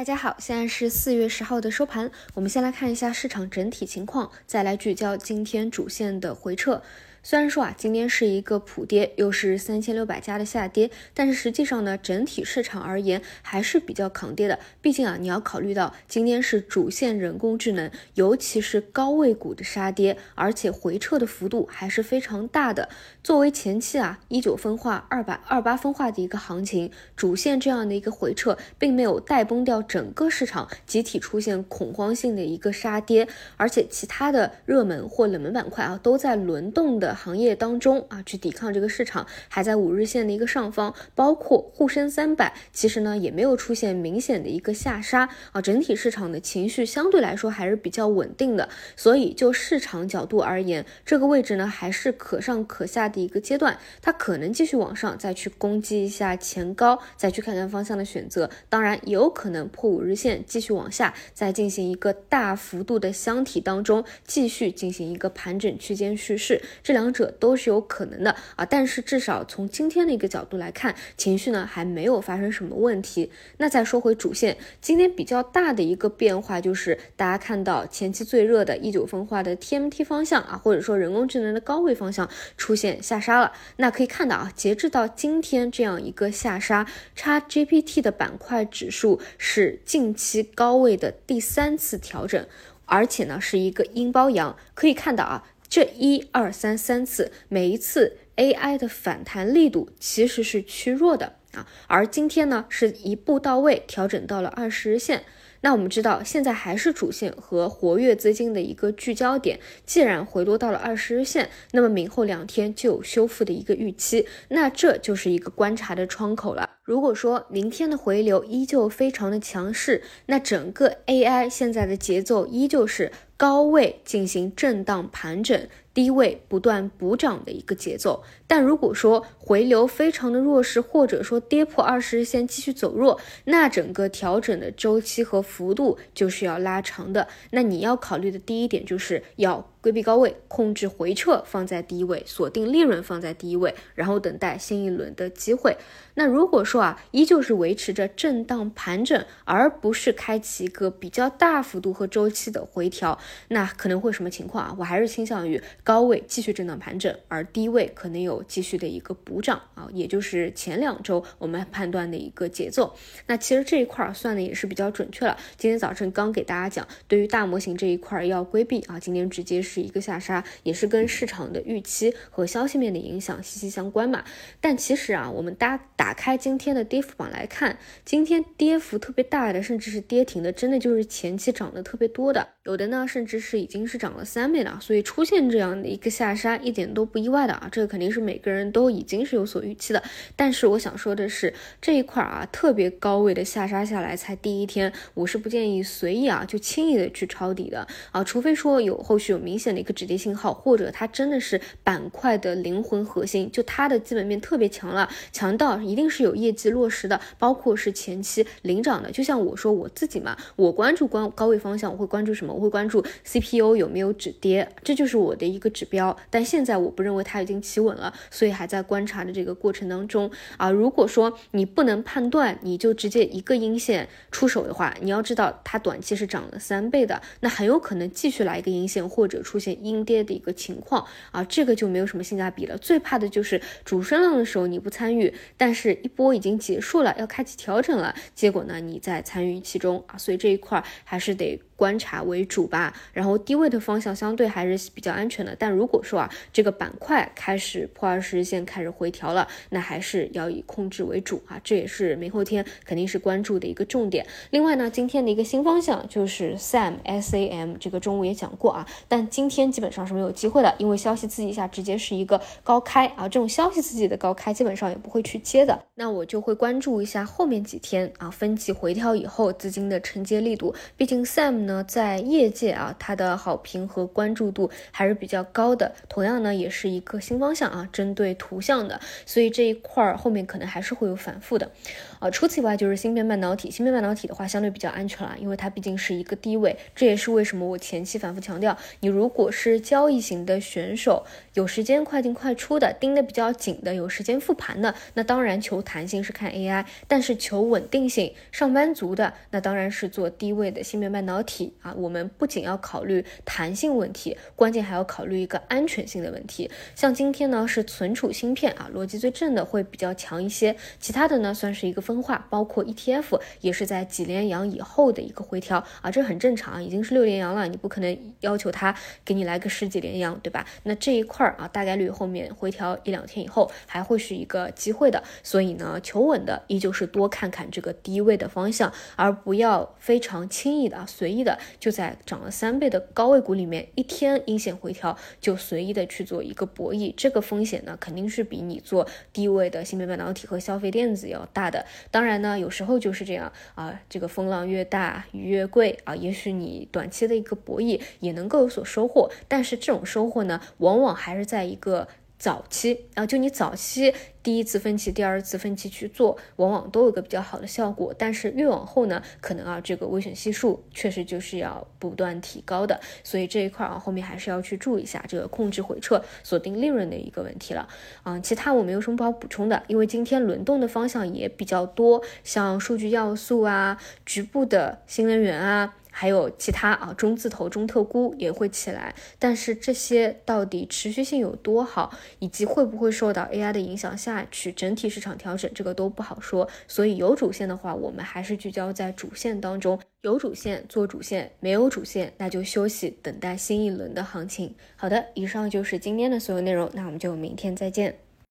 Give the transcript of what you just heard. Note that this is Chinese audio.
大家好，现在是4月10号的收盘，我们先来看一下市场整体情况，再来聚焦今天主线的回撤。虽然说今天是一个普跌，又是3600家的下跌，但是实际上呢，整体市场而言还是比较抗跌的。毕竟你要考虑到今天是主线人工智能，尤其是高位股的杀跌，而且回撤的幅度还是非常大的。作为前期19分化、228分化的一个行情，主线这样的一个回撤并没有带崩掉整个市场集体出现恐慌性的一个杀跌，而且其他的热门或冷门板块都在轮动的行业当中去抵抗这个市场，还在5日线的一个上方，包括沪深300，其实呢也没有出现明显的一个下杀整体市场的情绪相对来说还是比较稳定的，所以就市场角度而言，这个位置呢还是可上可下的一个阶段，它可能继续往上再去攻击一下前高，再去看看方向的选择，当然也有可能破5日线继续往下，再进行一个大幅度的箱体当中继续进行一个盘整区间叙事，这两者都是有可能的但是至少从今天的一个角度来看，情绪呢还没有发生什么问题。那再说回主线，今天比较大的一个变化就是大家看到前期最热的19分化的 TMT 方向或者说人工智能的高位方向出现下杀了。那可以看到截至到今天这样一个下杀， ChatGPT 的板块指数是近期高位的第3次调整，而且呢是一个阴包阳，可以看到这1、2、3次，每一次 AI 的反弹力度其实是趋弱的而今天呢是一步到位调整到了20日线。那我们知道现在还是主线和活跃资金的一个聚焦点，既然回落到了20日线，那么明后2天就有修复的一个预期，那这就是一个观察的窗口了。如果说明天的回流依旧非常的强势，那整个 AI 现在的节奏依旧是高位进行震荡盘整，低位不断补涨的一个节奏。但如果说回流非常的弱势，或者说跌破20日线继续走弱，那整个调整的周期和幅度就是要拉长的。那你要考虑的第一点就是要规避高位，控制回撤放在第一位，锁定利润放在第一位，然后等待新一轮的机会。那如果说依旧是维持着震荡盘整，而不是开启一个比较大幅度和周期的回调，那可能会什么情况我还是倾向于高位继续震荡盘整，而低位可能有继续的一个补涨也就是前2周我们判断的一个节奏。那其实这一块算的也是比较准确了，今天早晨刚给大家讲，对于大模型这一块要规避今天直接是一个下杀，也是跟市场的预期和消息面的影响息息相关嘛。但其实我们打开今天的跌幅榜来看，今天跌幅特别大的，甚至是跌停的，真的就是前期涨得特别多的，有的呢甚至是已经是涨了3倍了，所以出现这样的一个下杀一点都不意外的这个肯定是每个人都已经是有所预期的。但是我想说的是，这一块特别高位的下杀下来才第1天，我是不建议随意就轻易的去抄底的除非说有后续有明显的一个止跌信号，或者它真的是板块的灵魂核心，就它的基本面特别强了，强到一定是有业绩落实的，包括是前期领涨的。就像我说我自己嘛，我关注高位方向，我会关注什么？我会关注 CPU 有没有止跌，这就是我的一个指标。但现在我不认为它已经企稳了，所以还在观察的这个过程当中如果说你不能判断，你就直接一个阴线出手的话，你要知道它短期是涨了3倍的，那很有可能继续来一个阴线或者出现阴跌的一个情况这个就没有什么性价比了。最怕的就是主升浪的时候你不参与，但是一波已经结束了，要开启调整了，结果呢你再参与其中所以这一块还是得观察为主吧。然后低位的方向相对还是比较安全的，但如果说这个板块开始破20日线开始回调了，那还是要以控制为主这也是明后天肯定是关注的一个重点。另外呢，今天的一个新方向就是 SAM 这个中午也讲过但今天基本上是没有机会的，因为消息刺激下直接是一个高开这种消息刺激的高开基本上也不会去接的。那我就会关注一下后面几天分歧回调以后资金的承接力度，毕竟 SAM 呢呢在业界啊它的好评和关注度还是比较高的，同样呢也是一个新方向啊，针对图像的，所以这一块后面可能还是会有反复的。除此以外就是芯片半导体，芯片半导体的话相对比较安全了，因为它毕竟是一个低位，这也是为什么我前期反复强调，你如果是交易型的选手，有时间快进快出的，盯得比较紧的，有时间复盘的，那当然求弹性是看 AI， 但是求稳定性上班族的那当然是做低位的芯片半导体啊。我们不仅要考虑弹性问题，关键还要考虑一个安全性的问题。像今天呢是存储芯片啊，逻辑最正的会比较强一些，其他的呢算是一个分化，包括 ETF 也是在几连阳以后的一个回调啊，这很正常，已经是6连阳了，你不可能要求它给你来个10几连阳，对吧？那这一块啊大概率后面回调1-2天以后还会是一个机会的，所以呢求稳的依旧是多看看这个低位的方向，而不要非常轻易的随意的就在涨了3倍的高位股里面一天阴线回调就随意的去做一个博弈，这个风险呢肯定是比你做低位的芯片半导体和消费电子要大的。当然呢有时候就是这样啊，这个风浪越大鱼越贵啊，也许你短期的一个博弈也能够有所收获，但是这种收获呢往往还是在一个早期啊，就你早期第一次分歧第二次分歧去做，往往都有个比较好的效果，但是越往后呢可能啊这个危险系数确实就是要不断提高的，所以这一块啊后面还是要去注意一下这个控制回撤锁定利润的一个问题了。其他我没有什么不好补充的，因为今天轮动的方向也比较多，像数据要素啊，局部的新能源啊，还有其他啊中字头中特估也会起来，但是这些到底持续性有多好，以及会不会受到 AI 的影响下去整体市场调整，这个都不好说。所以有主线的话我们还是聚焦在主线当中，有主线做主线，没有主线那就休息，等待新一轮的行情。好的，以上就是今天的所有内容，那我们就明天再见。